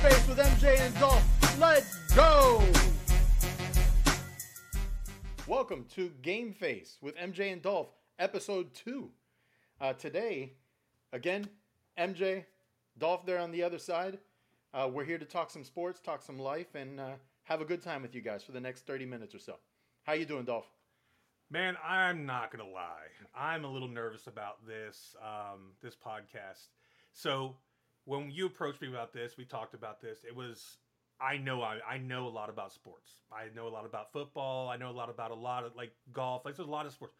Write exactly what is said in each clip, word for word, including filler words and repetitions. Face with M J and Dolph. Let's go! Welcome to Game Face with M J and Dolph, episode two. Uh, today, again, M J, Dolph there on the other side. Uh, we're here to talk some sports, talk some life, and uh, have a good time with you guys for the next thirty minutes or so. How you doing, Dolph? Man, I'm not going to lie. I'm a little nervous about this um, this podcast. So when you approached me about this, we talked about this. It was, I know I, I know a lot about sports. I know a lot about football. I know a lot about a lot of, like, golf. Like, there's a lot of sports.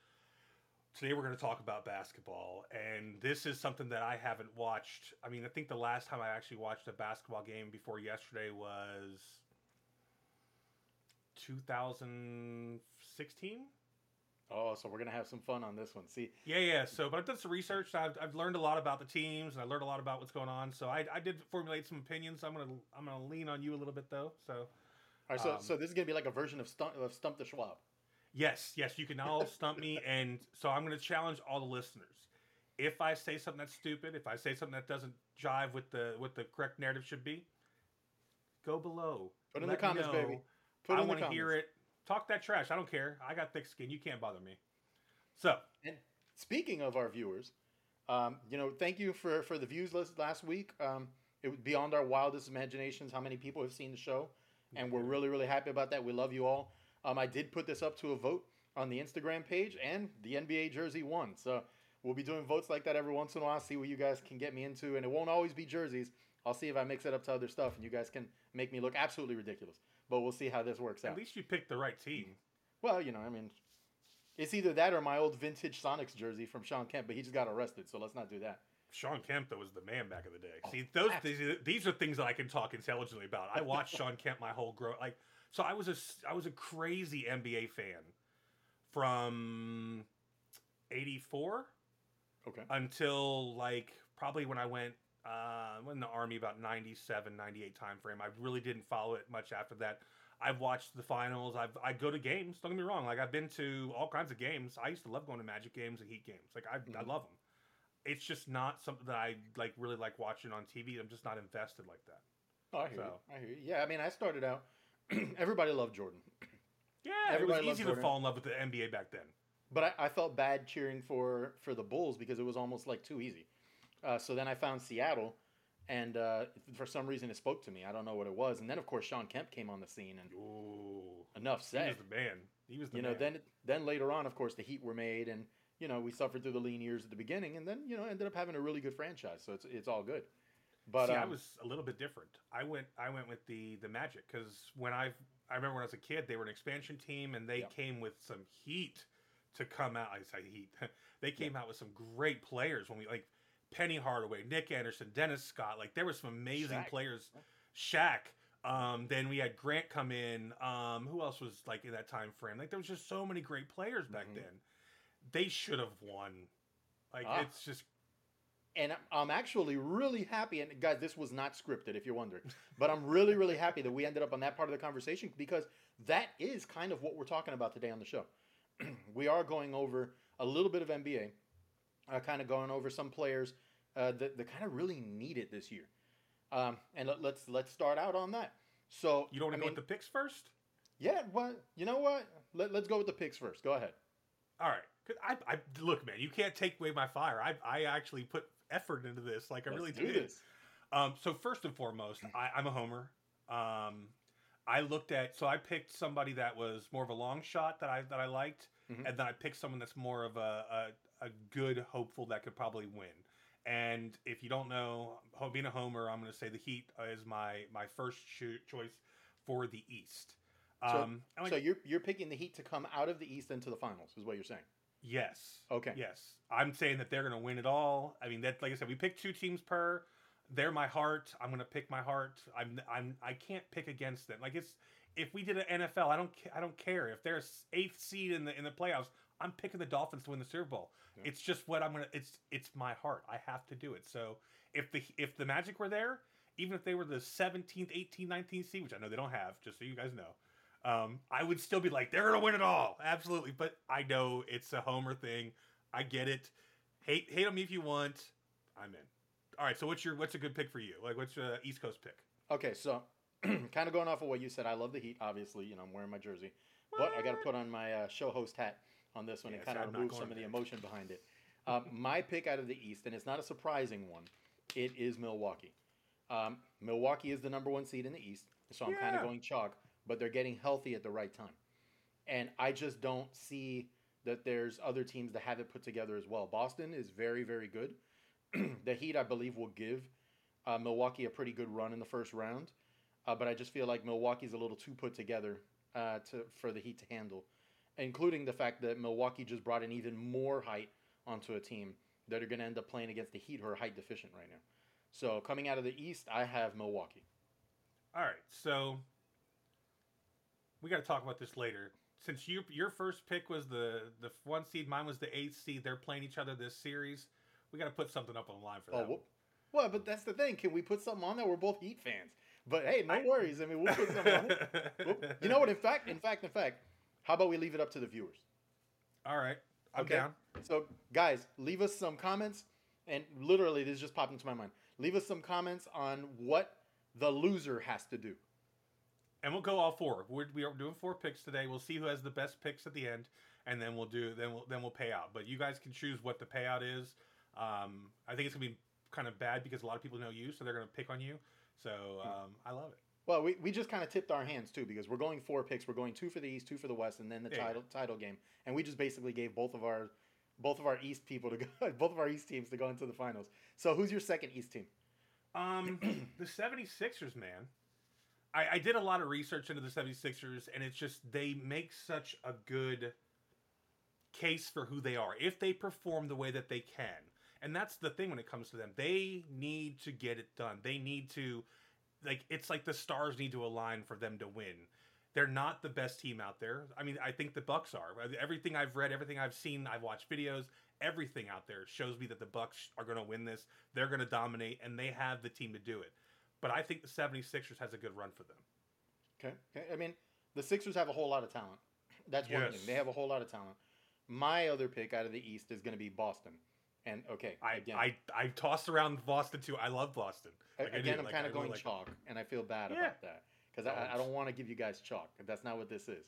Today we're going to talk about basketball, and this is something that I haven't watched. I mean, I think the last time I actually watched a basketball game before yesterday was two thousand sixteen. Oh, so we're going to have some fun on this one. See? Yeah, yeah. So, but I've done some research. I've, I've learned a lot about the teams, and I learned a lot about what's going on. So I, I did formulate some opinions. I'm going to I'm going to lean on you a little bit, though. So, all right. So, um, so this is going to be like a version of Stump, of Stump the Schwab. Yes, yes, you can all stump me, and so I'm going to challenge all the listeners. If I say something that's stupid, if I say something that doesn't jive with the what the correct narrative should be, go below. Put it in the comments, know. baby. Put it in the comments. I want to hear it. Talk that trash. I don't care. I got thick skin. You can't bother me. So, and speaking of our viewers, um, you know, thank you for, for the views last week. Um, it was beyond our wildest imaginations how many people have seen the show, and we're really, really happy about that. We love you all. Um, I did put this up to a vote on the Instagram page, and the N B A jersey won. So we'll be doing votes like that every once in a while, see what you guys can get me into. And it won't always be jerseys. I'll see if I mix it up to other stuff, and you guys can make me look absolutely ridiculous. But we'll see how this works out. At least you picked the right team. Well, you know, I mean, it's either that or my old vintage Sonics jersey from Shawn Kemp, but he just got arrested, so let's not do that. Shawn Kemp, though, was the man back in the day. Oh, see, those these, these are things that I can talk intelligently about. I watched Shawn Kemp my whole grow like. So I was a I was a crazy N B A fan from eighty-four, okay, until like probably when I went uh, went in the Army about ninety-seven, ninety-eight time frame. I really didn't follow it much after that. I've watched the finals. I've I go to games. Don't get me wrong. Like, I've been to all kinds of games. I used to love going to Magic games and Heat games. Like I mm-hmm. I love them. It's just not something that I like really like watching on T V. I'm just not invested like that. Oh, I hear so. you. I hear you. Yeah, I mean, I started out. Everybody loved Jordan. Yeah, Everybody it was easy to fall in love with the N B A back then. But I, I felt bad cheering for, for the Bulls because it was almost like too easy. Uh, so then I found Seattle, and uh, for some reason it spoke to me. I don't know what it was. And then, of course, Shawn Kemp came on the scene. And Ooh, enough said. He was the man. He was the you man. You know, then, then later on, of course, the Heat were made, and, you know, we suffered through the lean years at the beginning, and then, you know, ended up having a really good franchise. So it's it's all good. But, See, um, I was a little bit different. I went, I went with the the Magic because when I, I remember when I was a kid, they were an expansion team, and they yeah. came with some heat to come out. I say heat. They came yeah. out with some great players when we like Penny Hardaway, Nick Anderson, Dennis Scott. Like, there were some amazing Shaq. players. Shaq. Um, then we had Grant come in. Um, who else was like in that time frame? Like, there was just so many great players back mm-hmm. then. They should have won. Like ah. it's just. And I'm actually really happy, and guys, this was not scripted if you're wondering, but I'm really, really happy that we ended up on that part of the conversation because that is kind of what we're talking about today on the show. We are going over a little bit of N B A, uh, kind of going over some players uh, that, that kind of really need it this year. Um, and let, let's let's start out on that. So you don't want to go mean, with the picks first? Yeah, well, you know what? Let, let's go with the picks first. Go ahead. All right. I, I, look, man, you can't take away my fire. I, I actually put effort into this, like I Let's really do did. This. Um, so first and foremost, I, I'm a homer. Um, I looked at, so I picked somebody that was more of a long shot that I that I liked, mm-hmm. and then I picked someone that's more of a, a a good hopeful that could probably win. And if you don't know, being a homer, I'm going to say the Heat is my my first cho- choice for the East. Um, so, like, so you're you're picking the Heat to come out of the East into the finals, is what you're saying. Yes. Okay. Yes. I'm saying that they're going to win it all. I mean, that, like I said, we picked two teams per. They're my heart. I'm going to pick my heart. I'm. I'm. I can't pick against them. Like, it's if we did an N F L, I don't. I don't care if they're eighth seed in the in the playoffs. I'm picking the Dolphins to win the Super Bowl. Yeah. It's just what I'm gonna. It's it's my heart. I have to do it. So if the if the Magic were there, even if they were the seventeenth, eighteenth, nineteenth seed, which I know they don't have, just so you guys know. Um, I would still be like, they're going to win it all. Absolutely. But I know it's a homer thing. I get it. Hate hate on me if you want. I'm in. All right. So what's your what's a good pick for you? Like, what's your East Coast pick? Okay, so kind of going off of what you said, I love the Heat, obviously. You know, I'm wearing my jersey. But I got to put on my uh, show host hat on this one yeah, and kind of remove some of the emotion behind it. Um, my pick out of the East, and it's not a surprising one, it is Milwaukee. Um, Milwaukee is the number one seed in the East, so I'm yeah. kind of going chalk, but they're getting healthy at the right time. And I just don't see that there's other teams that have it put together as well. Boston is very, very good. The Heat, I believe, will give uh, Milwaukee a pretty good run in the first round, uh, but I just feel like Milwaukee's a little too put together uh, to for the Heat to handle, including the fact that Milwaukee just brought in even more height onto a team that are going to end up playing against the Heat, who are height deficient right now. So coming out of the East, I have Milwaukee. All right, so we got to talk about this later. Since you, your first pick was the, the one seed, mine was the eighth seed. They're playing each other this series. We got to put something up on the line for that. Oh, well, well, but that's the thing. Can we put something on that? We're both Heat fans. But, hey, no I, worries. I mean, we'll put something on it. You know what? In fact, in fact, in fact, how about we leave it up to the viewers? All right. I'm okay. down. So, guys, leave us some comments. And literally, this just popped into my mind. Leave us some comments on what the loser has to do. And we'll go all four. We're, we are doing four picks today. We'll see who has the best picks at the end, and then we'll do. Then we'll then we'll pay out. But you guys can choose what the payout is. Um, I think it's gonna be kind of bad because a lot of people know you, so they're gonna pick on you. So um, I love it. Well, we, we just kind of tipped our hands too because we're going four picks. We're going two for the East, two for the West, and then the yeah. title title game. And we just basically gave both of our both of our East people to go, both of our East teams to go into the finals. So who's your second East team? Um, the seventy-sixers, man. I, I did a lot of research into the seventy-sixers, and it's just they make such a good case for who they are if they perform the way that they can. And that's the thing when it comes to them. They need to get it done. They need to, like, it's like the stars need to align for them to win. They're not the best team out there. I mean, I think the Bucks are. Everything I've read, everything I've seen, I've watched videos, everything out there shows me that the Bucks are going to win this. They're going to dominate, and they have the team to do it. But I think the seventy-sixers has a good run for them. Okay. okay. I mean, the Sixers have a whole lot of talent. That's yes. one thing. They have a whole lot of talent. My other pick out of the East is going to be Boston. And, okay. I, again, I I tossed around Boston, too. I love Boston. Like, again, I'm like, kind of going like, chalk, and I feel bad yeah. about that. Because I, I don't want to give you guys chalk. That's not what this is.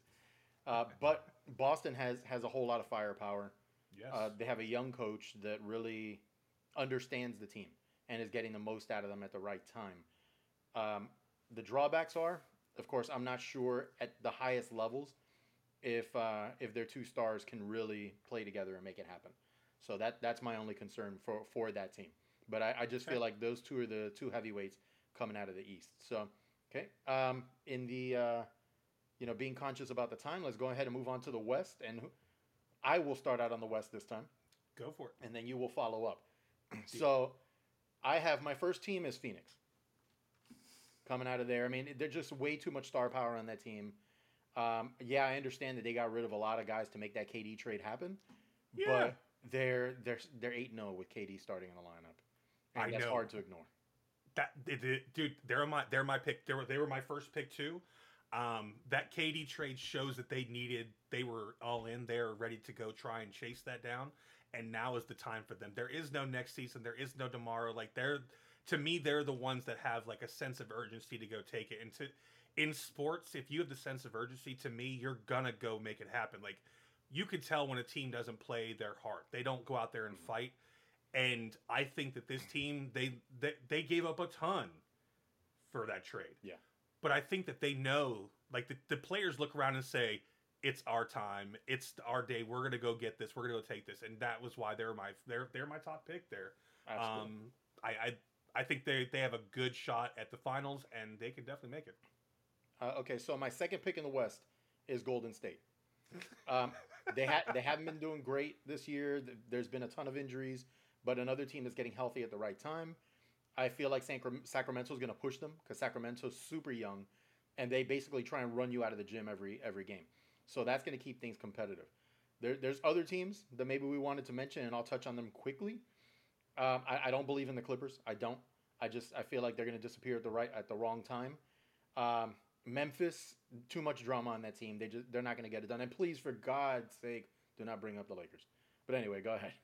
Uh, but Boston has, has a whole lot of firepower. Yes. Uh, they have a young coach that really understands the team and is getting the most out of them at the right time. Um, the drawbacks are, of course, I'm not sure at the highest levels if uh, if their two stars can really play together and make it happen. So that that's my only concern for, for that team. But I, I just okay. feel like those two are the two heavyweights coming out of the East. So, okay. Um, in the, uh, you know, being conscious about the time, let's go ahead and move on to the West. And I will start out on the West this time. Go for it. And then you will follow up. So I have my first team is Phoenix. Coming out of there. I mean, they're just way too much star power on that team. Um, yeah, I understand that they got rid of a lot of guys to make that K D trade happen. Yeah. But they're they're they're eight and oh with K D starting in the lineup. And I that's know. hard to ignore. That it, it, dude, they're my they're my pick. They were they were my first pick too. Um, that K D trade shows that they needed they were all in there ready to go try and chase that down. And now is the time for them. There is no next season, there is no tomorrow. Like they're To me, they're the ones that have like a sense of urgency to go take it. And to, in sports, if you have the sense of urgency, to me, you're gonna go make it happen. Like you could tell when a team doesn't play their heart; they don't go out there and fight. And I think that this team they they, they gave up a ton for that trade. Yeah. But I think that they know, like the, the players look around and say, "It's our time. It's our day. We're gonna go get this. We're gonna go take this." And that was why they're my they're they're my top pick there. Absolutely. Um, I. I I think they, they have a good shot at the finals, and they can definitely make it. Uh, okay, so my second pick in the West is Golden State. Um, they ha- they haven't been doing great this year. There's been a ton of injuries, but another team that's getting healthy at the right time. I feel like San- Sacramento's going to push them because Sacramento's super young, and they basically try and run you out of the gym every every game. So that's going to keep things competitive. There, there's other teams that maybe we wanted to mention, and I'll touch on them quickly. Um, I, I don't believe in the Clippers. I don't. I just I feel like they're going to disappear at the right at the wrong time. Um, Memphis, too much drama on that team. They just they're not going to get it done. And please, for God's sake, do not bring up the Lakers. But anyway, go ahead.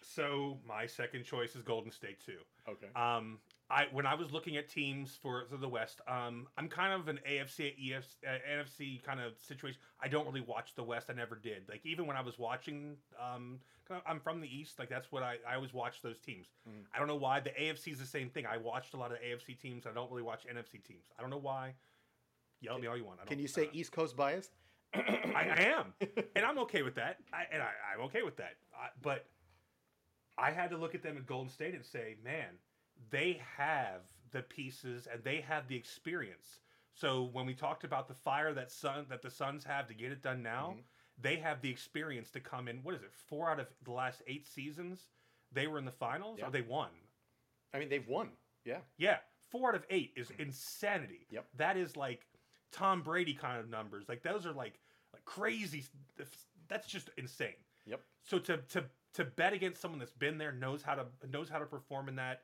So my second choice is Golden State too. Okay. Um, I when I was looking at teams for, for the West, um, I'm kind of an A F C, E F C, uh, N F C kind of situation. I don't really watch the West. I never did. Like, even when I was watching, um, kind of, I'm from the East. Like, that's what I, I always watch those teams. Mm-hmm. I don't know why. The A F C is the same thing. I watched a lot of A F C teams. I don't really watch N F C teams. I don't know why. Yell at me all you want. I don't, can you say uh, East Coast bias? I, I am. And I'm okay with that. I, and I, I'm okay with that. I, but I had to look at them at Golden State and say, man, they have the pieces and they have the experience. So when we talked about the fire that sun that the Suns have to get it done now, mm-hmm. they have the experience to come in. What is it? Four out of the last eight seasons, they were in the finals, yeah. or they won. I mean, they've won. Yeah. Yeah. Four out of eight is mm-hmm. insanity. Yep. That is like Tom Brady kind of numbers. Like those are like like crazy. That's just insane. Yep. So to to to bet against someone that's been there, knows how to knows how to perform in that.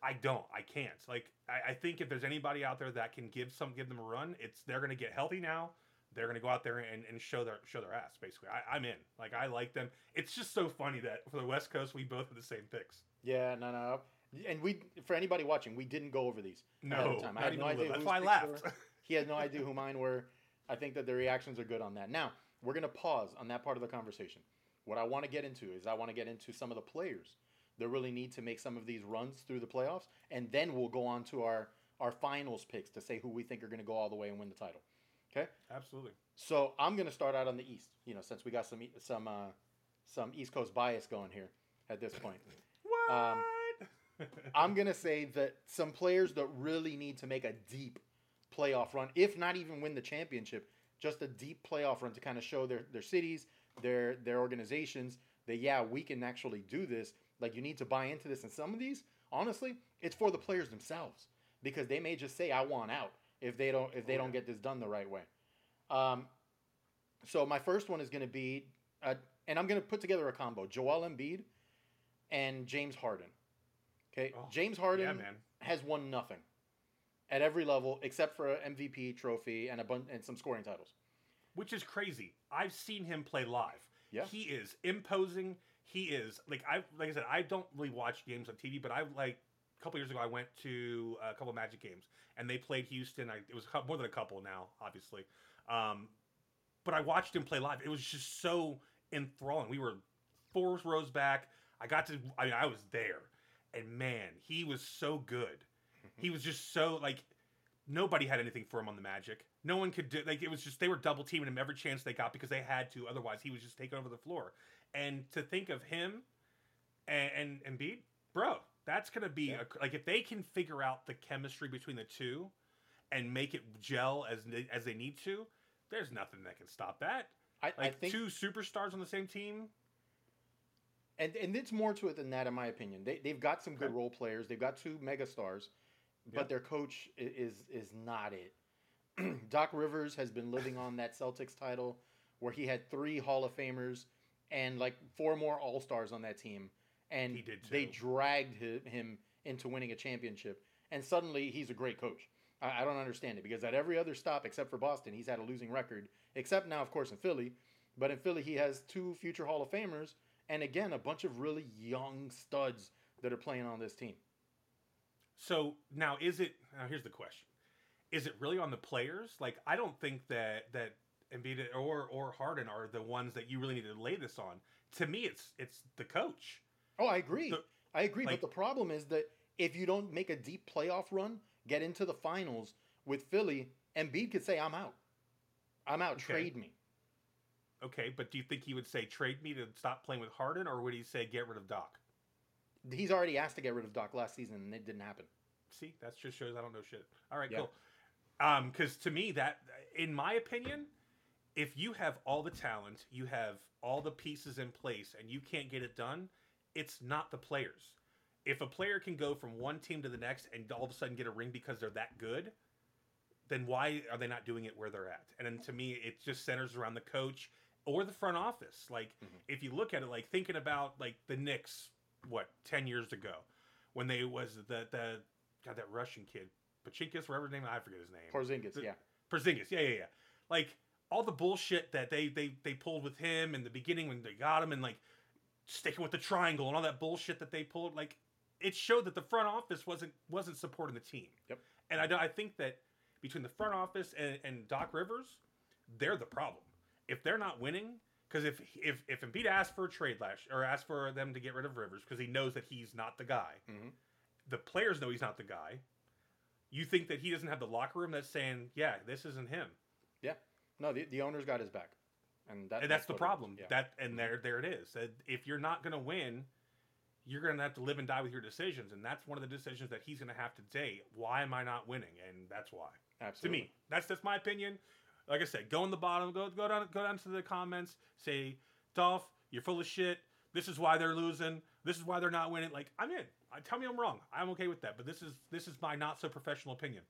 I don't. I can't. Like, I, I think if there's anybody out there that can give some, give them a run, it's they're going to get healthy now. They're going to go out there and, and show their show their ass. Basically, I, I'm in. Like, I like them. It's just so funny that for the West Coast, we both have the same picks. Yeah, no, no. And we, for anybody watching, we didn't go over these. No, the time. I had no idea. That's why I laughed. He had no idea who mine were. I think that the reactions are good on that. Now we're going to pause on that part of the conversation. What I want to get into is I want to get into some of the players that really need to make some of these runs through the playoffs, and then we'll go on to our, our finals picks to say who we think are going to go all the way and win the title. Okay? Absolutely. So I'm going to start out on the East, you know, since we got some some uh, some East Coast bias going here at this point. What? Um, I'm going to say that some players that really need to make a deep playoff run, if not even win the championship, just a deep playoff run to kind of show their, their cities, their their organizations, that, yeah, we can actually do this. Like, you need to buy into this. And some of these, honestly, it's for the players themselves, because they may just say, I want out if they don't if they don't get this done the right way. Um, so my first one is going to be, uh, and I'm going to put together a combo, Joel Embiid and James Harden. Okay, oh, James Harden yeah, man. has won nothing at every level except for an M V P trophy and a bun- and some scoring titles. Which is crazy. I've seen him play live. Yeah. He is imposing. He is like I like I said I don't really watch games on T V, but I like a couple years ago I went to a couple of Magic games and they played Houston. I, it was more than a couple now, obviously, um, but I watched him play live. It was just so enthralling. We were four rows back. I got to I mean I was there, and man, he was so good. He was just so like nobody had anything for him on the Magic. No one could do like it was just they were double teaming him every chance they got because they had to. Otherwise, he was just taking over the floor. And to think of him and and Embiid, bro, that's going to be yeah. a, like if they can figure out the chemistry between the two and make it gel as as they need to, there's nothing that can stop that. I, like I think two superstars on the same team. And and it's more to it than that, in my opinion. They they've got some good okay. role players. They've got two megastars, but yep. their coach is is not it. Doc Rivers has been living on that Celtics title where he had three Hall of Famers and like four more All-Stars on that team, and he did too. They dragged him into winning a championship, and suddenly he's a great coach. I don't understand it, because at every other stop except for Boston, he's had a losing record, except now, of course, in Philly. But in Philly, he has two future Hall of Famers, and again, a bunch of really young studs that are playing on this team. So now is it – now here's the question. Is it really on the players? Like, I don't think that, that – Embiid or or Harden are the ones that you really need to lay this on. To me, it's it's the coach. Oh, I agree. The, I agree. Like, but the problem is that if you don't make a deep playoff run, get into the finals with Philly, Embiid could say, "I'm out. I'm out. Okay. Trade me." Okay, but do you think he would say trade me to stop playing with Harden, or would he say get rid of Doc? He's already asked to get rid of Doc last season, and it didn't happen. See, that just shows I don't know shit. All right, yeah. cool. Um, because to me, that in my opinion. If you have all the talent, you have all the pieces in place, and you can't get it done, it's not the players. If a player can go from one team to the next and all of a sudden get a ring because they're that good, then why are they not doing it where they're at? And then to me, it just centers around the coach or the front office. Like, mm-hmm. if you look at it, like thinking about like the Knicks, what, ten years ago, when they was the, the God, that Russian kid, Porzingis, whatever his name, I forget his name. Porzingis, the, yeah. Porzingis, yeah, yeah, yeah. Like, all the bullshit that they, they, they pulled with him in the beginning when they got him and, like, sticking with the triangle and all that bullshit that they pulled, like, it showed that the front office wasn't wasn't supporting the team. Yep. And I, I think that between the front office and, and Doc Rivers, they're the problem. If they're not winning, because if if if Embiid asked for a trade last or asked for them to get rid of Rivers because he knows that he's not the guy, mm-hmm. the players know he's not the guy. You think that he doesn't have the locker room that's saying, yeah, this isn't him. Yeah. No, the, the owner's got his back. And, that, and that's, that's the problem. Yeah. That and there there it is. If you're not going to win, you're going to have to live and die with your decisions. And that's one of the decisions that he's going to have today. Why am I not winning? And that's why. Absolutely. To me, that's that's my opinion. Like I said, go in the bottom, go go down go down to the comments, say, Dolph, you're full of shit. This is why they're losing. This is why they're not winning. Like, I'm in. Tell me I'm wrong. I'm okay with that. But this is this is my not so professional opinion.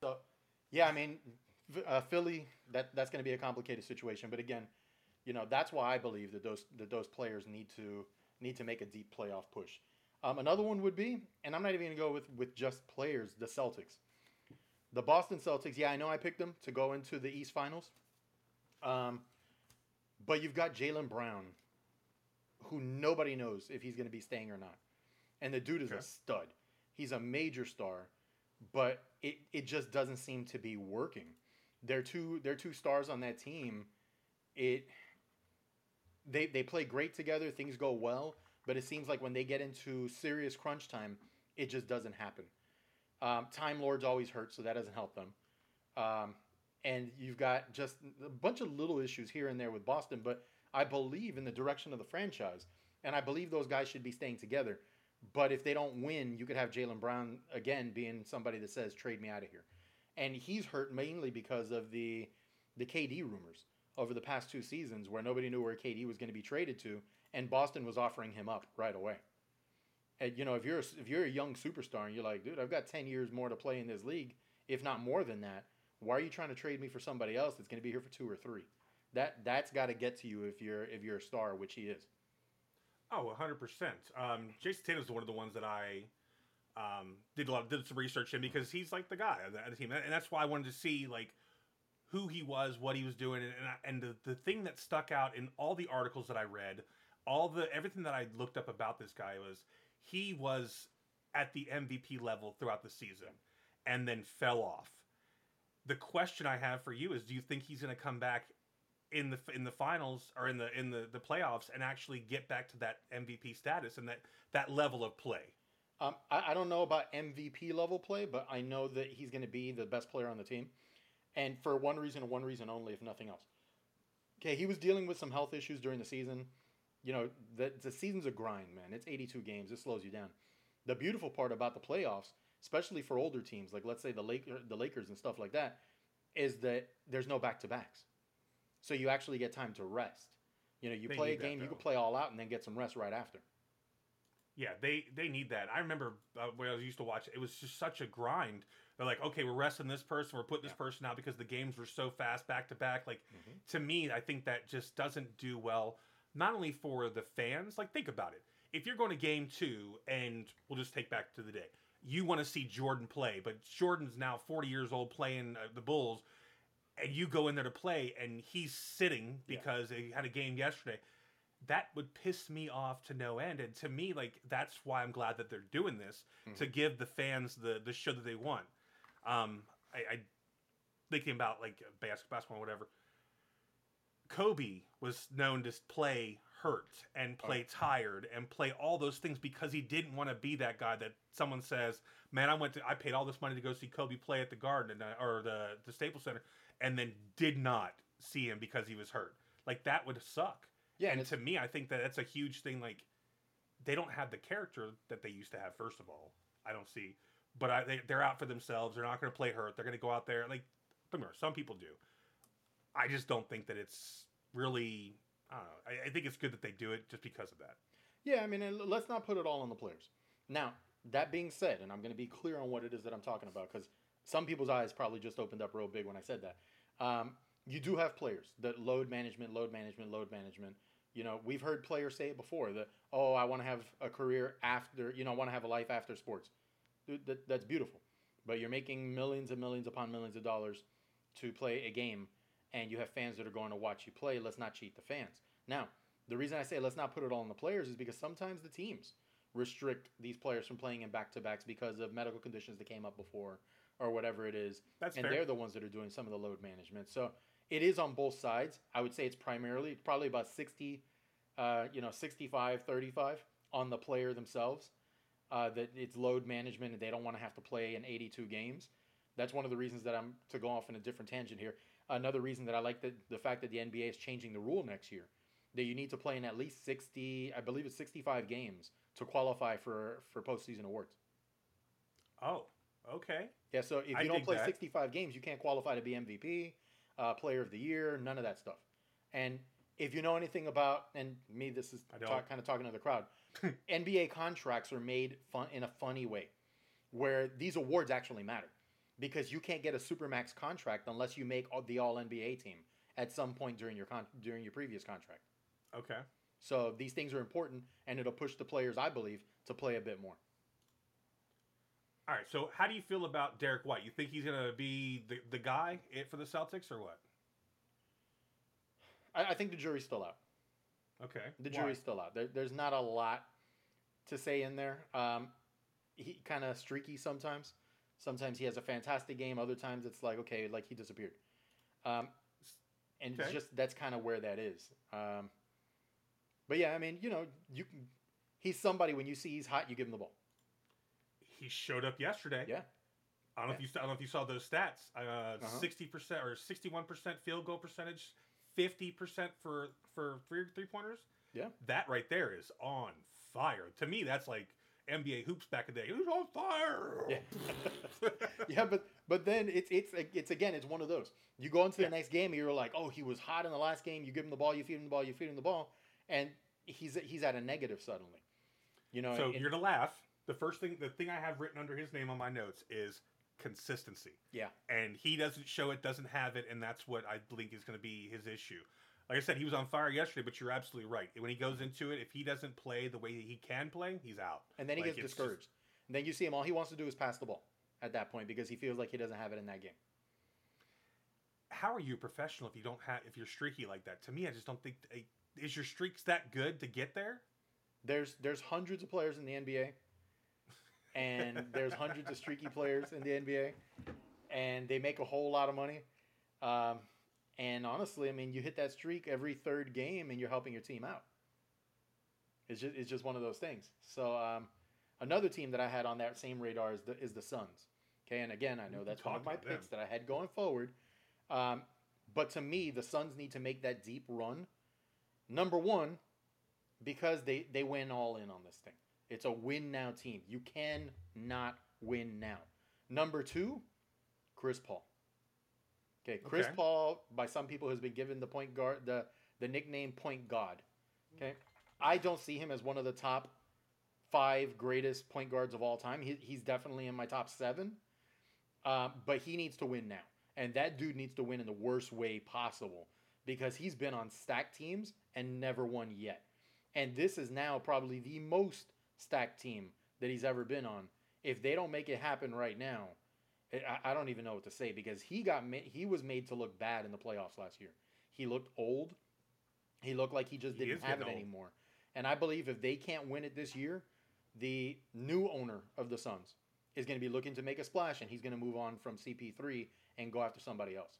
So, yeah, I mean, uh, Philly, that that's going to be a complicated situation. But again, you know, that's why I believe that those that those players need to. need to make a deep playoff push. Um, another one would be, and I'm not even going to go with, with just players, the Celtics. The Boston Celtics, yeah, I know I picked them to go into the East Finals. Um, but you've got Jaylen Brown, who nobody knows if he's going to be staying or not. And the dude is okay. a stud. He's a major star, but it, it just doesn't seem to be working. They're two, they're two stars on that team. It... They they play great together. Things go well. But it seems like when they get into serious crunch time, it just doesn't happen. Um, Time Lord's always hurt, so that doesn't help them. Um, and you've got just a bunch of little issues here and there with Boston. But I believe in the direction of the franchise. And I believe those guys should be staying together. But if they don't win, you could have Jaylen Brown, again, being somebody that says, trade me out of here. And he's hurt mainly because of the the K D rumors over the past two seasons where nobody knew where K D was going to be traded to, and Boston was offering him up right away. And, you know, if you're a, if you're a young superstar and you're like, dude, I've got ten years more to play in this league, if not more than that, why are you trying to trade me for somebody else that's going to be here for two or three? That, that's got to get to you if you're if you're a star, which he is. Oh, one hundred percent. Um, Jason Tatum is one of the ones that I um, did a lot of, did some research in because he's like the guy of the team. And that's why I wanted to see, like, who he was, what he was doing, and and the, the thing that stuck out in all the articles that I read, all the everything that I looked up about this guy was he was at the M V P level throughout the season and then fell off. The question I have for you is, do you think he's going to come back in the in the finals or in the in the, the playoffs and actually get back to that M V P status and that, that level of play? Um, I, I don't know about M V P level play, but I know that he's going to be the best player on the team. And for one reason and one reason only, if nothing else. Okay, he was dealing with some health issues during the season. You know, the, the season's a grind, man. It's eighty-two games. It slows you down. The beautiful part about the playoffs, especially for older teams, like let's say the Laker, the Lakers and stuff like that, is that there's no back-to-backs. So you actually get time to rest. You know, you they play a game, you can play all out, and then get some rest right after. Yeah, they, they need that. I remember uh, when I used to watch, it was just such a grind. They're like, okay, we're resting this person, we're putting this yeah. person out because the games were so fast back to back. Like, mm-hmm. to me, I think that just doesn't do well, not only for the fans. Like, think about it. If you're going to game two, and we'll just take back to the day, you want to see Jordan play, but Jordan's now forty years old playing uh, the Bulls, and you go in there to play, and he's sitting because yeah. he had a game yesterday. That would piss me off to no end. And to me, like, that's why I'm glad that they're doing this, mm-hmm. to give the fans the, the show that they want. Um, I, I thinking about, like, basketball or whatever. Kobe was known to play hurt and play oh. tired and play all those things because he didn't want to be that guy that someone says, man, I went to, I paid all this money to go see Kobe play at the Garden and, or the, the Staples Center, and then did not see him because he was hurt. Like, that would suck. Yeah, and, and to me, I think that that's a huge thing. Like, they don't have the character that they used to have, first of all. I don't see. But I, they, they're out for themselves. They're not going to play hurt. They're going to go out there. Like, some people do. I just don't think that it's really, I don't know. I, I think it's good that they do it just because of that. Yeah, I mean, let's not put it all on the players. Now, that being said, and I'm going to be clear on what it is that I'm talking about, because some people's eyes probably just opened up real big when I said that. Um, you do have players that load management, load management, load management. You know, we've heard players say it before that, oh, I want to have a career after, you know, I want to have a life after sports. Dude, that, that's beautiful. But you're making millions and millions upon millions of dollars to play a game, and you have fans that are going to watch you play. Let's not cheat the fans. Now, the reason I say let's not put it all on the players is because sometimes the teams restrict these players from playing in back-to-backs because of medical conditions that came up before or whatever it is. That's and fair. They're the ones that are doing some of the load management. So it is on both sides. I would say it's primarily probably about sixty, uh, you know, sixty-five, thirty-five on the player themselves. Uh, that it's load management and they don't want to have to play in eighty-two games. That's one of the reasons that I'm to go off in a different tangent here. Another reason that I like the, the fact that the N B A is changing the rule next year, that you need to play in at least sixty, I believe it's sixty-five games to qualify for, for postseason awards. Oh, okay. Yeah, so if you I don't play that. sixty-five games, you can't qualify to be M V P, uh, Player of the Year, none of that stuff. And if you know anything about, and me, this is talk, kind of talking to the crowd, N B A contracts are made fun, in a funny way where these awards actually matter because you can't get a Supermax contract unless you make the All-N B A team at some point during your con- during your previous contract. Okay. So these things are important, and it'll push the players, I believe, to play a bit more. All right, so how do you feel about Derek White? You think he's going to be the, the guy for the Celtics or what? I think the jury's still out. Okay. The jury's Why? still out. There, there's not a lot to say in there. Um, he kind of streaky sometimes. Sometimes he has a fantastic game. Other times it's like, okay, like he disappeared. Um, and okay. it's just that's kind of where that is. Um, but, yeah, I mean, you know, you can, he's somebody when you see he's hot, you give him the ball. He showed up yesterday. Yeah. I don't, yeah. Know, if you, I don't know if you saw those stats. Uh, uh-huh. sixty percent or sixty-one percent field goal percentage. fifty percent for for three three pointers. Yeah, that right there is on fire. To me, that's like N B A hoops back in the day. It was on fire. Yeah, yeah, but but then it's it's it's again it's one of those. You go into yeah. the next game, and you're like, oh, he was hot in the last game. You give him the ball, you feed him the ball, you feed him the ball, and he's he's at a negative suddenly. You know, so and, and, you're gonna laugh. The first thing, the thing I have written under his name on my notes is consistency. Yeah. And he doesn't show it, doesn't have it, and that's what I think is going to be his issue. Like I said, he was on fire yesterday, but you're absolutely right. When he goes into it, if he doesn't play the way that he can play, he's out. And then he like, gets discouraged. Just... And then you see him, all he wants to do is pass the ball at that point because he feels like he doesn't have it in that game. How are you a professional if you don't have if you're streaky like that? To me, I just don't think is your streaks that good to get there? There's there's hundreds of players in the N B A. And there's hundreds of streaky players in the N B A, and they make a whole lot of money. Um, and honestly, I mean, you hit that streak every third game, and you're helping your team out. It's just it's just one of those things. So um, another team that I had on that same radar is the is the Suns. Okay, and again, I know that's one of my picks that I had going forward. Um, but to me, the Suns need to make that deep run. Number one, because they they went all in on this thing. It's a win-now team. You cannot win now. Number two, Chris Paul. Okay, Chris okay. Paul, by some people, has been given the point guard, the, the nickname point god. Okay, I don't see him as one of the top five greatest point guards of all time. He, he's definitely in my top seven. Uh, but he needs to win now. And that dude needs to win in the worst way possible because he's been on stacked teams and never won yet. And this is now probably the most stacked team that he's ever been on. If they don't make it happen right now, I, I don't even know what to say because he got ma- he was made to look bad in the playoffs last year. He looked old. He looked like he just didn't have it anymore. And I believe if they can't win it this year, the new owner of the Suns is going to be looking to make a splash, and he's going to move on from C P three and go after somebody else.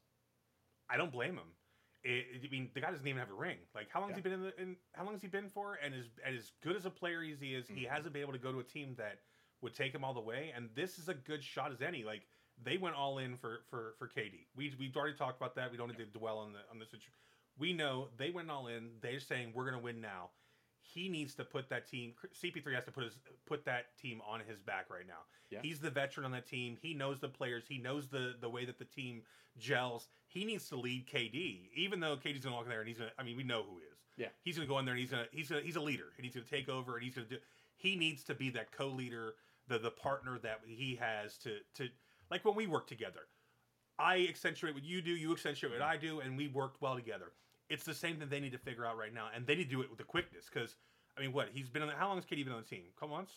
I don't blame him. It, I mean, the guy doesn't even have a ring. Like, how long yeah. has he been in, the, in? How long has he been for? And as and as good as a player as he is, mm-hmm. he hasn't been able to go to a team that would take him all the way. And this is a good shot as any. Like, they went all in for for, for K D. We we've already talked about that. We don't need yeah. to dwell on the on this. We know they went all in. They're saying we're going to win now. He needs to put that team. C P three has to put his put that team on his back right now. Yeah. He's the veteran on that team. He knows the players. He knows the, the way that the team gels. He needs to lead K D, even though K D's gonna walk in there and he's gonna. I mean, we know who he is. Yeah, he's gonna go in there and he's gonna he's gonna he's a leader and he's gonna take over and he's gonna do. He needs to be that co-leader, the the partner that he has to to like when we work together. I accentuate what you do. You accentuate what I do, and we worked well together. It's the same thing they need to figure out right now, and they need to do it with the quickness. Because I mean, what he's been on? The, how long has K D been on the team? Couple months.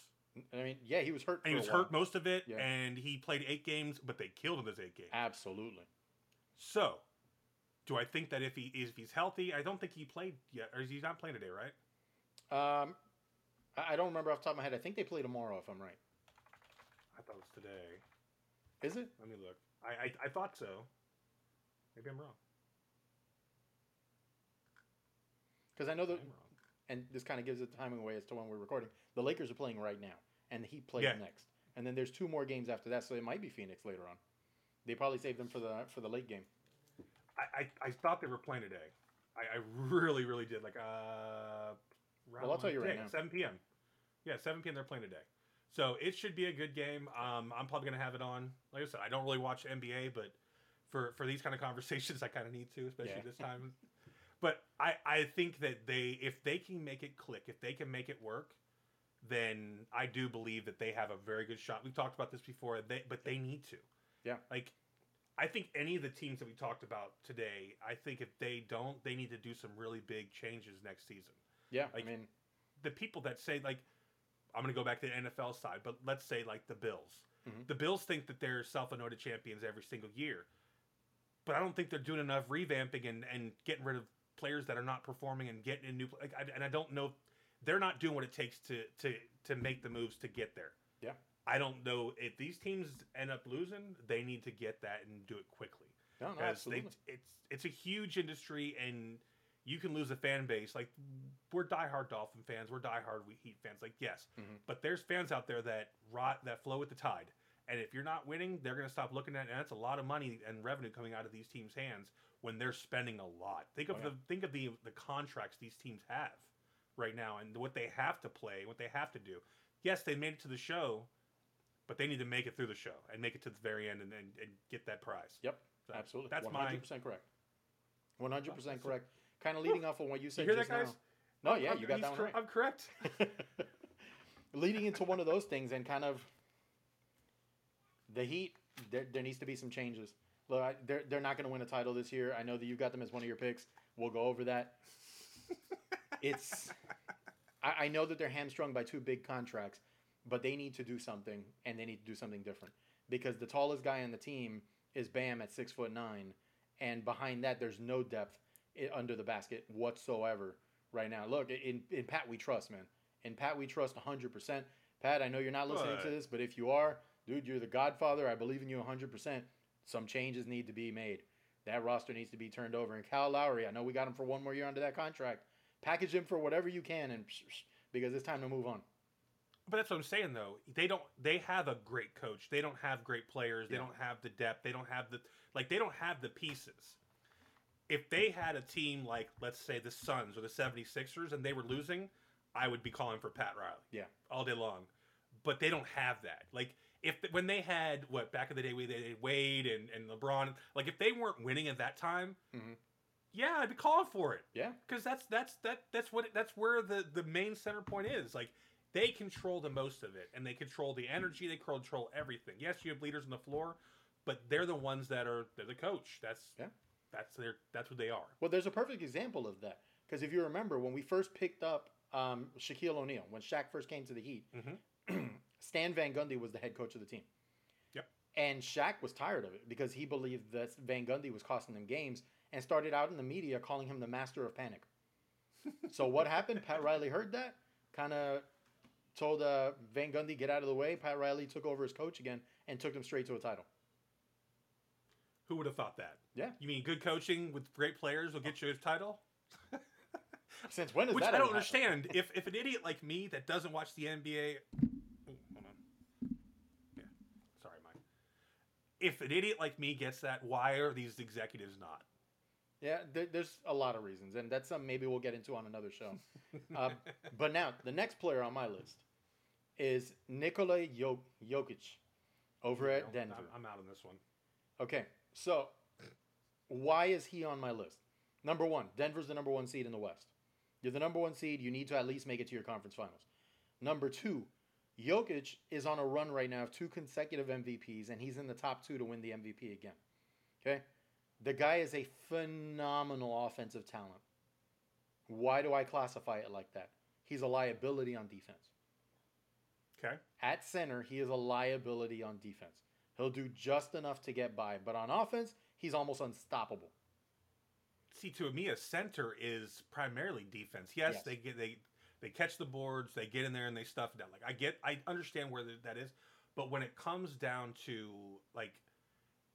I mean, yeah, he was hurt. And he was hurt most of it, yeah. and he played eight games, but they killed him those eight games. Absolutely. So, do I think that if he is if he's healthy, I don't think he played yet, or he's not playing today, right? Um, I don't remember off the top of my head. I think they play tomorrow, if I'm right. I thought it was today. Is it? Let me look. I I, I thought so. Maybe I'm wrong. Because I know that, and this kind of gives it the timing away as to when we're recording. The Lakers are playing right now, and the Heat plays yeah. next. And then there's two more games after that, so it might be Phoenix later on. They probably saved them for the for the late game. I, I, I thought they were playing today. I, I really, really did. Like, uh... Well, I'll tell you right now. seven p.m. Yeah, seven p.m. they're playing today. So it should be a good game. Um, I'm probably going to have it on. Like I said, I don't really watch N B A, but for, for these kind of conversations, I kind of need to, especially yeah. this time. But I, I think that they if they can make it click, if they can make it work, then I do believe that they have a very good shot. We've talked about this before, they, but they need to. Yeah. Like, I think any of the teams that we talked about today, I think if they don't, they need to do some really big changes next season. Yeah, like, I mean, the people that say, like, I'm going to go back to the N F L side, but let's say, like, the Bills. Mm-hmm. The Bills think that they're self-anointed champions every single year, but I don't think they're doing enough revamping and, and getting rid of players that are not performing and getting in new – like, I, and I don't know – they're not doing what it takes to, to, to make the moves to get there. Yeah. I don't know. If these teams end up losing, they need to get that and do it quickly. No, no, absolutely. They, it's, it's a huge industry, and – you can lose a fan base. Like, we're diehard Dolphin fans. We're diehard Heat fans. Like, yes. Mm-hmm. But there's fans out there that rot, that flow with the tide. And if you're not winning, they're going to stop looking at it. And that's a lot of money and revenue coming out of these teams' hands when they're spending a lot. Think of oh, yeah. the think of the, the contracts these teams have right now and what they have to play, what they have to do. Yes, they made it to the show, but they need to make it through the show and make it to the very end and, and, and get that prize. Yep, so absolutely. That's one hundred percent my... one hundred percent correct. one hundred percent correct. Kind of leading Woo. Off on what you said you hear just that, guys? Now. No, I'm, yeah, you I'm, got that one cor- right. I'm correct. Leading into one of those things and kind of the Heat, there, there needs to be some changes. Look, I, they're, they're not going to win a title this year. I know that you've got them as one of your picks. We'll go over that. It's I, I know that they're hamstrung by two big contracts, but they need to do something, and they need to do something different. Because the tallest guy on the team is Bam at six foot nine, and behind that there's no depth. It, under the basket whatsoever right now. Look, in, in Pat we trust, man. In Pat we trust one hundred percent. Pat, I know you're not listening what? to this, but if you are, dude, you're the godfather. I believe in you one hundred percent. Some changes need to be made. That roster needs to be turned over. And Kyle Lowry, I know we got him for one more year under that contract. Package him for whatever you can, and psh, psh, because it's time to move on. But that's what I'm saying, though. They don't. They have a great coach. They don't have great players. Yeah. They don't have the depth. They don't have the like. They don't have the pieces. If they had a team like, let's say, the Suns or the seventy-sixers and they were losing, I would be calling for Pat Riley. Yeah. All day long. But they don't have that. Like, if when they had, what, back in the day, we they had Wade and, and LeBron. Like, if they weren't winning at that time, mm-hmm. yeah, I'd be calling for it. Yeah. Because that's that's that that's what that's where the, the main center point is. Like, they control the most of it. And they control the energy. They control everything. Yes, you have leaders on the floor, but they're the ones that are they're the coach. That's... yeah. That's their. That's what they are. Well, there's a perfect example of that. Because if you remember, when we first picked up um, Shaquille O'Neal, when Shaq first came to the Heat, mm-hmm. Stan Van Gundy was the head coach of the team. Yep. And Shaq was tired of it because he believed that Van Gundy was costing them games and started out in the media calling him the master of panic. So what happened? Pat Riley heard that, kind of told uh, Van Gundy, get out of the way. Pat Riley took over as coach again and took them straight to a title. Who would have thought that? Yeah. You mean good coaching with great players will get you a title? Since when is Which that? Which I don't understand. if if an idiot like me that doesn't watch the N B A... Oh, hold on. Yeah. Sorry, Mike. If an idiot like me gets that, why are these executives not? Yeah, there, there's a lot of reasons, and that's something maybe we'll get into on another show. uh, but now, the next player on my list is Nikola Jok- Jokic over no, at Denver. I'm out on this one. Okay. So, why is he on my list? Number one, Denver's the number one seed in the West. You're the number one seed. You need to at least make it to your conference finals. Number two, Jokic is on a run right now of two consecutive M V Ps, and he's in the top two to win the M V P again. Okay? The guy is a phenomenal offensive talent. Why do I classify it like that? He's a liability on defense. Okay. At center, he is a liability on defense. He'll do just enough to get by. But on offense, he's almost unstoppable. See, to me, a center is primarily defense. Yes, yes. they get they They catch the boards, they get in there, and they stuff it down. Like, I get, I understand where that is, but when it comes down to, like,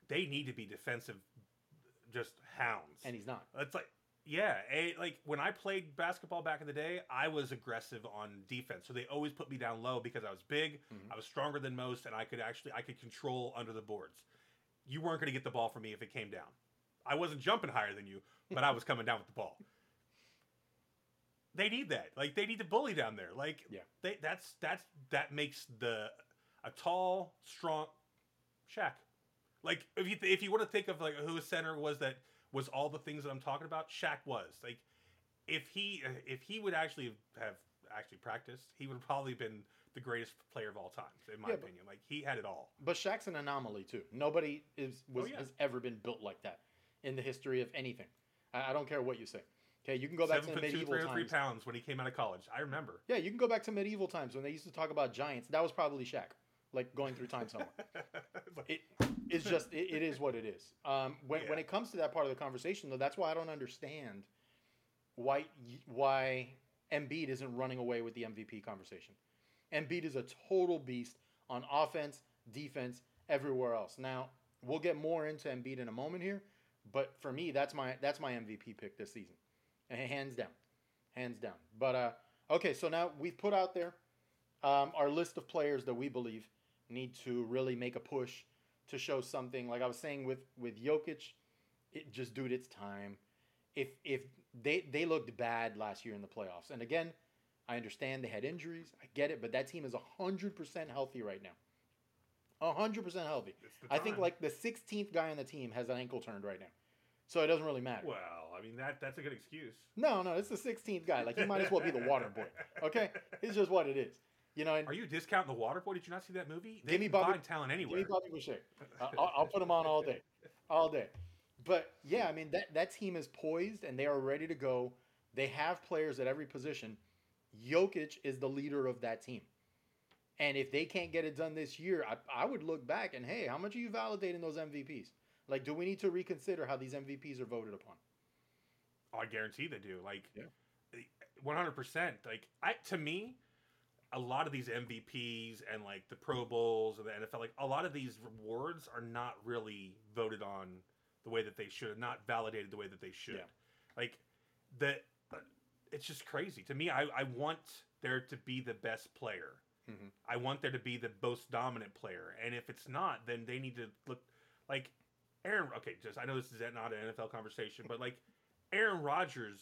they need to be defensive just hounds. And he's not. It's like, yeah. It, like, when I played basketball back in the day, I was aggressive on defense. So they always put me down low because I was big, mm-hmm. I was stronger than most, and I could actually, I could control under the boards. You weren't going to get the ball from me if it came down. I wasn't jumping higher than you, but I was coming down with the ball. They need that. Like, they need the bully down there. Like, yeah. they that's that's that makes the a tall, strong Shaq. Like, if you if you want to think of, like, who a center was that was all the things that I'm talking about, Shaq was. Like, if he if he would actually have actually practiced, he would have probably been the greatest player of all time, in my yeah, opinion. But, like, he had it all. But Shaq's an anomaly too. Nobody is was oh, yeah. has ever been built like that in the history of anything. I, I don't care what you say. Okay, you can go back to medieval times. seven foot two, three oh three pounds when he came out of college. I remember. Yeah, you can go back to medieval times when they used to talk about giants. That was probably Shaq, like, going through time somewhere. it, it's just, it, it is what it is. Um, when yeah. when it comes to that part of the conversation, though, that's why I don't understand why why Embiid isn't running away with the M V P conversation. Embiid is a total beast on offense, defense, everywhere else. Now, we'll get more into Embiid in a moment here, but for me, that's my that's my M V P pick this season. Hands down. Hands down. But, uh, okay, so now we've put out there um, our list of players that we believe need to really make a push to show something. Like I was saying with, with Jokic, it just, dude, it's time. If if they, they looked bad last year in the playoffs. And, again, I understand they had injuries. I get it. But that team is one hundred percent healthy right now. one hundred percent healthy. I think, like, the sixteenth guy on the team has an ankle turned right now. So it doesn't really matter. Well, I mean, that that's a good excuse. No, no, it's the sixteenth guy. Like, he might as well be the water boy. Okay? It's just what it is. You know. And are you discounting the water boy? Did you not see that movie? They give me Bobby, find talent anywhere. Give me Bobby Boucher. Uh, I'll, I'll put him on all day. All day. But, yeah, I mean, that, that team is poised, and they are ready to go. They have players at every position. Jokic is the leader of that team. And if they can't get it done this year, I, I would look back and, hey, how much are you validating those M V Ps? Like, do we need to reconsider how these M V Ps are voted upon? Oh, I guarantee they do. Like, yeah. one hundred percent. Like, I to me, a lot of these M V Ps and, like, the Pro Bowls and the N F L, like, a lot of these rewards are not really voted on the way that they should, not validated the way that they should. Yeah. Like, the, it's just crazy. To me, I, I want there to be the best player. Mm-hmm. I want there to be the most dominant player. And if it's not, then they need to look, like, Aaron, okay, just I know this is not an N F L conversation, but, like, Aaron Rodgers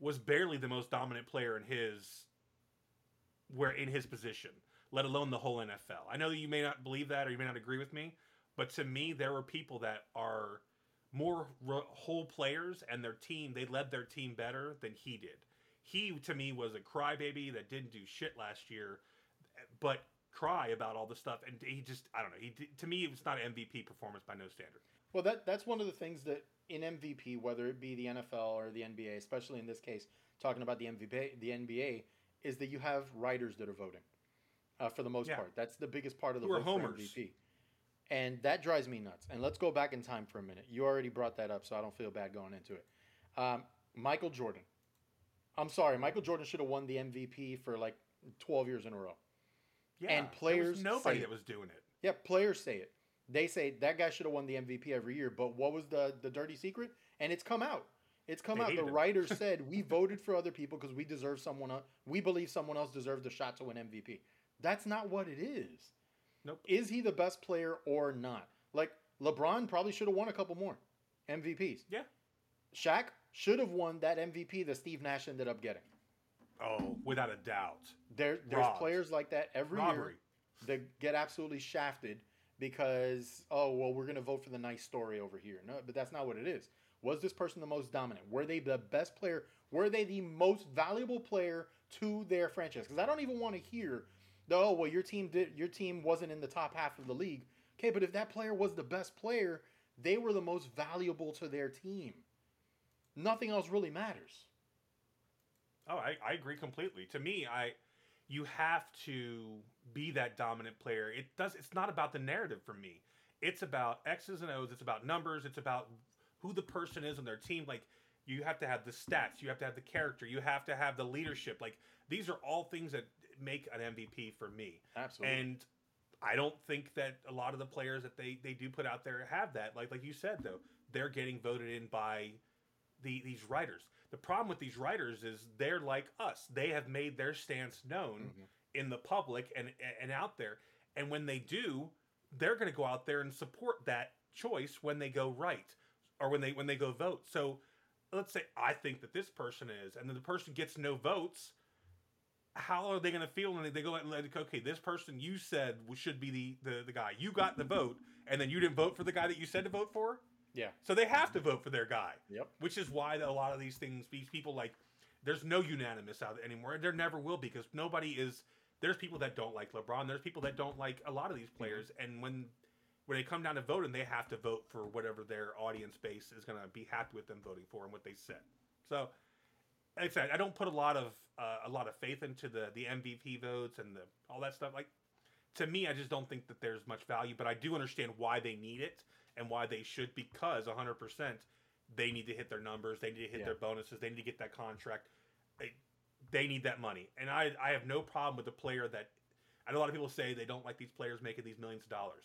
was barely the most dominant player in his, where in his position, let alone the whole N F L. I know that you may not believe that or you may not agree with me, but to me, there were people that are more whole players and their team, they led their team better than he did. He, to me, was a crybaby that didn't do shit last year, but cry about all the stuff. And he just, I don't know, he to me, it was not an M V P performance by no standard. Well, that that's one of the things that in M V P, whether it be the N F L or the N B A, especially in this case, talking about the M V P, the N B A, is that you have writers that are voting uh, for the most yeah. part. That's the biggest part of the vote for M V P. And that drives me nuts. And let's go back in time for a minute. You already brought that up, so I don't feel bad going into it. Um, Michael Jordan. I'm sorry. Michael Jordan should have won the M V P for like twelve years in a row. Yeah, and players there was nobody that was doing it. Yeah, players say it. They say that guy should have won the M V P every year, but what was the, the dirty secret? And it's come out. It's come they out. The writers said, we voted for other people because we deserve someone else. We believe someone else deserved a shot to win M V P. That's not what it is. Nope. Is he the best player or not? Like, LeBron probably should have won a couple more M V Ps. Yeah. Shaq should have won that M V P that Steve Nash ended up getting. Oh, without a doubt. There, There's Robbed. players like that every Robbery. year that get absolutely shafted. Because, oh, well, we're going to vote for the nice story over here. No, but that's not what it is. Was this person the most dominant? Were they the best player? Were they the most valuable player to their franchise? Because I don't even want to hear, oh, well, your team did, your team wasn't in the top half of the league. Okay, but if that player was the best player, they were the most valuable to their team. Nothing else really matters. Oh, I, I agree completely. To me, I... You have to be that dominant player. It does. It's not about the narrative for me. It's about X's and O's. It's about numbers. It's about who the person is on their team. Like, You have to have the stats. You have to have the character. You have to have the leadership. Like, these are all things that make an M V P for me. Absolutely. And I don't think that a lot of the players that they, they do put out there have that. Like like you said, though, they're getting voted in by the these writers. The problem with these writers is they're like us. They have made their stance known mm-hmm. in the public and and out there. And when they do, they're going to go out there and support that choice when they go right or when they when they go vote. So let's say I think that this person is, and then the person gets no votes. How are they going to feel when they go out and like, okay, this person you said should be the, the, the guy. You got the vote, and then you didn't vote for the guy that you said to vote for? Yeah. So they have to vote for their guy. Yep. Which is why a lot of these things, these people, like, there's no unanimous out anymore. There never will be, because nobody is, there's people that don't like LeBron. There's people that don't like a lot of these players. And when when they come down to voting, they have to vote for whatever their audience base is going to be happy with them voting for and what they said. So, like I said, I don't put a lot of uh, a lot of faith into the, the M V P votes and the all that stuff. Like, to me, I just don't think that there's much value, but I do understand why they need it and why they should, because one hundred percent they need to hit their numbers, they need to hit yeah. their bonuses, they need to get that contract, they, they need that money. And I, I have no problem with the player that, I know a lot of people say they don't like these players making these millions of dollars.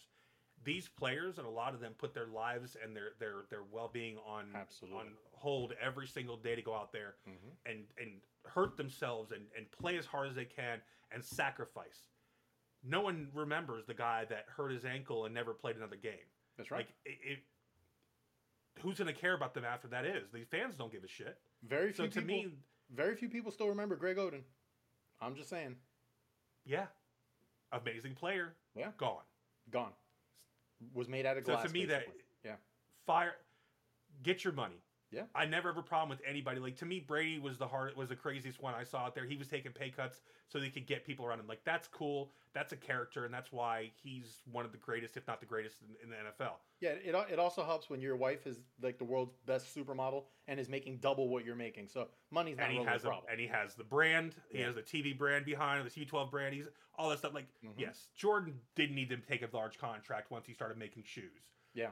These players, and a lot of them, put their lives and their their, their well-being on Absolutely. on hold every single day to go out there mm-hmm. and, and hurt themselves and, and play as hard as they can and sacrifice. No one remembers the guy that hurt his ankle and never played another game. That's right. Like, it, it, who's going to care about them after that is? These fans don't give a shit. Very few so to people, me, very few people still remember Greg Oden. I'm just saying. Yeah. Amazing player. Yeah. Gone. Gone. Was made out of glass. So to me, basically. that yeah, fire, get your money. Yeah, I never have a problem with anybody. Like, to me, Brady was the hard, was the craziest one I saw out there. He was taking pay cuts so they could get people around him. Like, that's cool. That's a character, and that's why he's one of the greatest, if not the greatest, in, in the N F L. Yeah, it it also helps when your wife is like the world's best supermodel and is making double what you're making. So money's not and he really has a problem. A, and he has the brand. Yeah. He has the T V brand behind him, the T V twelve brand. He's all that stuff. Like, mm-hmm. yes, Jordan didn't need to take a large contract once he started making shoes. Yeah.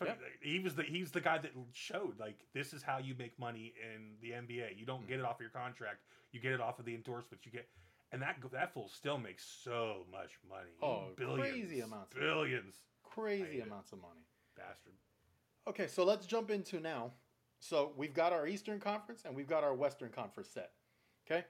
But yep. he was the he's the guy that showed, like, this is how you make money in the N B A. You don't mm-hmm. get it off of your contract. You get it off of the endorsements you get. And that that fool still makes so much money. Oh, billions, crazy amounts. Billions. Crazy amounts of money. Bastard. Okay, so let's jump into now. So we've got our Eastern Conference and we've got our Western Conference set. Okay?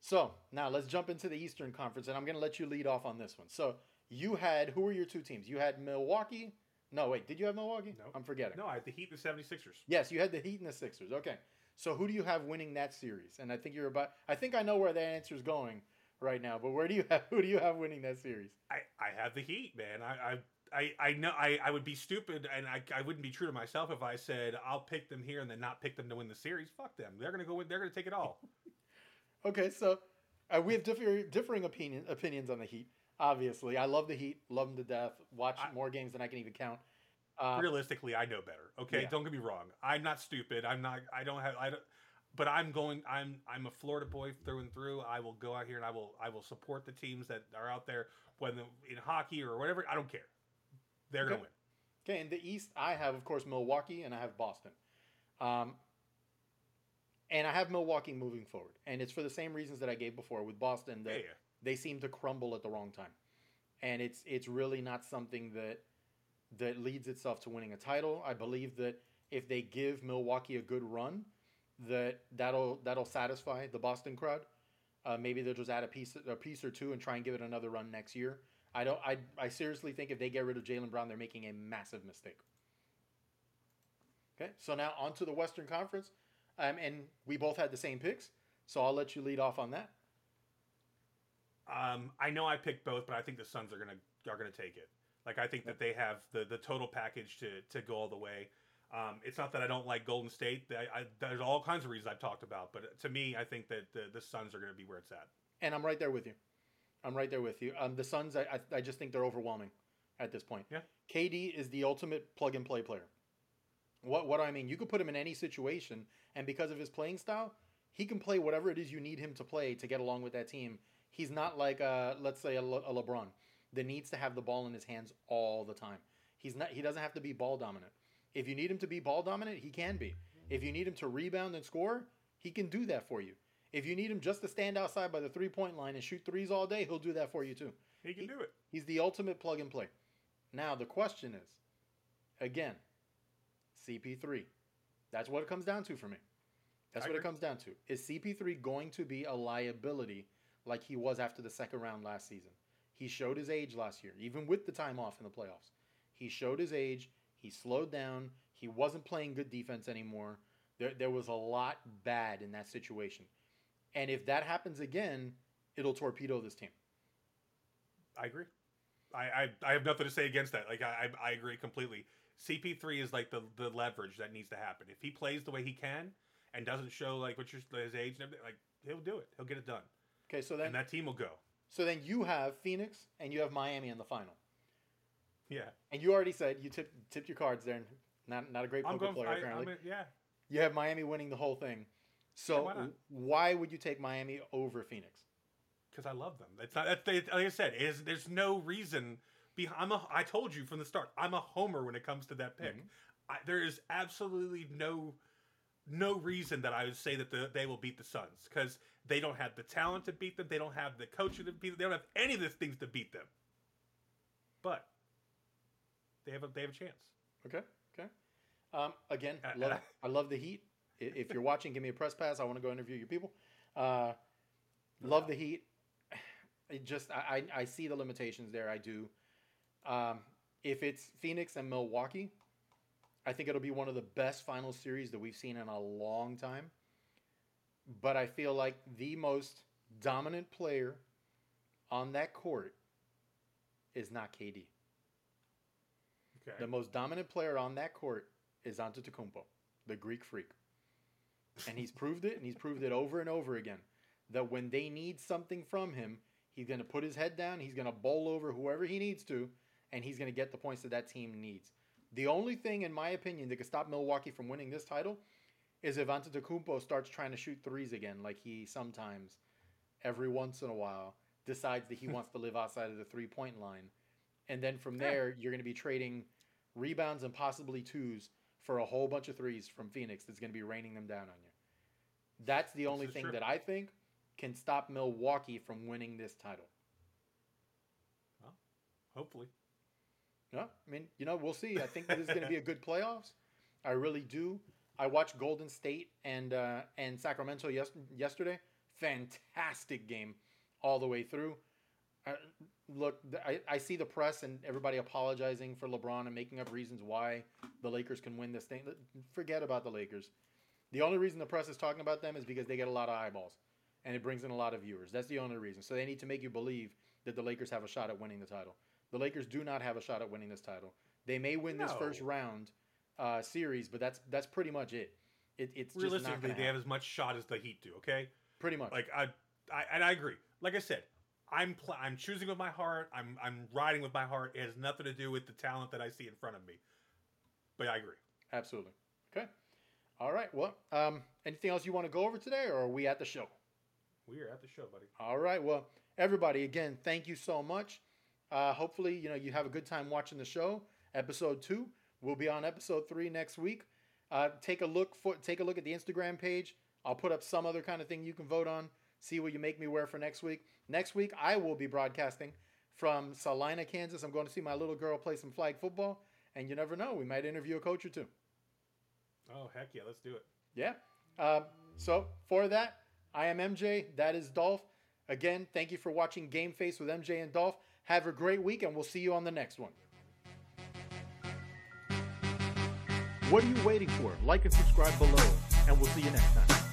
So now let's jump into the Eastern Conference, and I'm going to let you lead off on this one. So you had, who were your two teams? You had Milwaukee... No, wait, did you have Milwaukee? No. Nope. I'm forgetting. No, I had the Heat and the seventy-sixers. Yes, you had the Heat and the Sixers. Okay. So who do you have winning that series? And I think you're about I think I know where that answer is going right now, but where do you have who do you have winning that series? I, I have the Heat, man. I I, I know I, I would be stupid and I I wouldn't be true to myself if I said I'll pick them here and then not pick them to win the series. Fuck them. They're gonna go in, they're gonna take it all. Okay, so uh, we have differ, differing opinion, opinions on the Heat. Obviously, I love the Heat, love them to death, watch I, more games than I can even count. Uh, realistically, I know better. Okay, yeah. Don't get me wrong. I'm not stupid. I'm not, I don't have, I don't, but I'm going, I'm, I'm a Florida boy through and through. I will go out here and I will, I will support the teams that are out there, whether in hockey or whatever. I don't care. They're okay. going to win. Okay, in the East, I have, of course, Milwaukee and I have Boston. Um, and I have Milwaukee moving forward. And it's for the same reasons that I gave before with Boston. That, yeah, yeah. They seem to crumble at the wrong time. And it's it's really not something that that leads itself to winning a title. I believe that if they give Milwaukee a good run, that that'll that'll satisfy the Boston crowd. Uh, maybe they'll just add a piece a piece or two and try and give it another run next year. I don't I I seriously think if they get rid of Jaylen Brown, they're making a massive mistake. Okay, so now on to the Western Conference. Um, and we both had the same picks, so I'll let you lead off on that. Um, I know I picked both, but I think the Suns are gonna are gonna take it. Like, I think that they have the, the total package to, to go all the way. Um, it's not that I don't like Golden State. I, I, there's all kinds of reasons I've talked about, but to me, I think that the, the Suns are gonna be where it's at. And I'm right there with you. I'm right there with you. Um, the Suns, I, I I just think they're overwhelming at this point. Yeah. K D is the ultimate plug and play player. What what do I mean? You could put him in any situation, and because of his playing style, he can play whatever it is you need him to play to get along with that team. He's not like, a, let's say, a, Le- a LeBron that needs to have the ball in his hands all the time. He's not. He doesn't have to be ball dominant. If you need him to be ball dominant, he can be. If you need him to rebound and score, he can do that for you. If you need him just to stand outside by the three-point line and shoot threes all day, he'll do that for you too. He can he, do it. He's the ultimate plug and play. Now, the question is, again, C P three. That's what it comes down to for me. That's I what agree. It comes down to. Is C P three going to be a liability like he was after the second round last season? He showed his age last year, even with the time off in the playoffs. He showed his age. He slowed down. He wasn't playing good defense anymore. There, there was a lot bad in that situation. And if that happens again, it'll torpedo this team. I agree. I, I, I have nothing to say against that. Like I I agree completely. C P three is like the, the leverage that needs to happen. If he plays the way he can and doesn't show like what your, his age and everything, like he'll do it. He'll get it done. Okay, so then and that team will go. So then you have Phoenix and you have Miami in the final. Yeah. And you already said you tipped tipped your cards there. Not not a great poker player I, apparently. A, yeah. You have Miami winning the whole thing. So yeah, why, why would you take Miami over Phoenix? Because I love them. That's not. That's, like I said, is there's no reason. Be, I'm a. I told you from the start. I'm a homer when it comes to that pick. Mm-hmm. I, there is absolutely no, no reason that I would say that the, they will beat the Suns because they don't have the talent to beat them. They don't have the coaching to beat them. They don't have any of the things to beat them. But they have a. They have a chance. Okay. Okay. Um. Again, uh, love, uh, I love the Heat. If you're watching, give me a press pass. I want to go interview your people. Uh, love the Heat. It just I, I see the limitations there. I do. Um, if it's Phoenix and Milwaukee, I think it'll be one of the best final series that we've seen in a long time. But I feel like the most dominant player on that court is not K D. Okay. The most dominant player on that court is Antetokounmpo, the Greek freak. And he's proved it, and he's proved it over and over again, that when they need something from him, he's going to put his head down, he's going to bowl over whoever he needs to, and he's going to get the points that that team needs. The only thing, in my opinion, that could stop Milwaukee from winning this title is if Antetokounmpo starts trying to shoot threes again, like he sometimes, every once in a while, decides that he wants to live outside of the three-point line. And then from there, you're going to be trading rebounds and possibly twos for a whole bunch of threes from Phoenix that's going to be raining them down on you. That's the only thing true. that I think can stop Milwaukee from winning this title. Well, hopefully. Yeah, I mean, you know, we'll see. I think this is going to be a good playoffs. I really do. I watched Golden State and uh, and Sacramento yes- yesterday. Fantastic game all the way through. I, look, I, I see the press and everybody apologizing for LeBron and making up reasons why the Lakers can win this thing. Forget about the Lakers. The only reason the press is talking about them is because they get a lot of eyeballs, and it brings in a lot of viewers. That's the only reason. So they need to make you believe that the Lakers have a shot at winning the title. The Lakers do not have a shot at winning this title. They may win no. this first round uh, series, but that's that's pretty much it. it it's realistically, just not they happen. have as much shot as the Heat do. Okay, pretty much. Like I, I and I agree. Like I said. I'm pl- I'm choosing with my heart. I'm I'm riding with my heart. It has nothing to do with the talent that I see in front of me. But I agree. Absolutely. Okay. All right. Well, um, anything else you want to go over today, or are we at the show? We are at the show, buddy. All right. Well, everybody, again, thank you so much. Uh, hopefully, you know, you have a good time watching the show. Episode two. We'll be on episode three next week. Uh, take a look for take a look at the Instagram page. I'll put up some other kind of thing you can vote on. See what you make me wear for next week. Next week, I will be broadcasting from Salina, Kansas. I'm going to see my little girl play some flag football. And you never know, we might interview a coach or two. Oh, heck yeah. Let's do it. Yeah. Uh, so for that, I am M J. That is Dolph. Again, thank you for watching Game Face with M J and Dolph. Have a great week, and we'll see you on the next one. What are you waiting for? Like and subscribe below, and we'll see you next time.